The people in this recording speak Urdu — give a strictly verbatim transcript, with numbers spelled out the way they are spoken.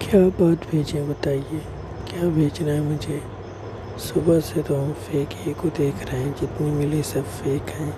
کیا بات بھیجیں بتائیے، کیا بھیجنا ہے مجھے؟ صبح سے تو ہم فیک ہی کو دیکھ رہے ہیں، جتنی ملی سب فیک ہیں۔